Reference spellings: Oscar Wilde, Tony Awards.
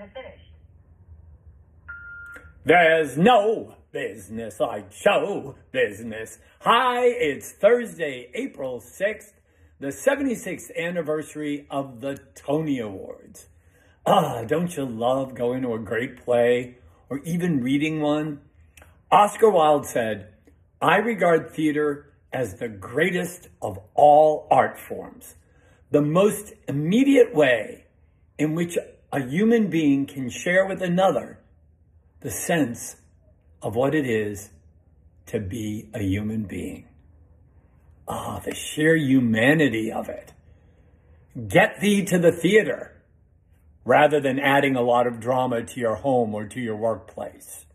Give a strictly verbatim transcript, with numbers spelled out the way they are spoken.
have finished. There's no business like show business. Hi, it's Thursday, April sixth, the seventy-sixth anniversary of the Tony Awards. Ah, don't you love going to a great play or even reading one? Oscar Wilde said, "I regard theater as the greatest of all art forms, the most immediate way in which a human being can share with another the sense of what it is to be a human being." Ah, the sheer humanity of it. Get thee to the theater rather than adding a lot of drama to your home or to your workplace.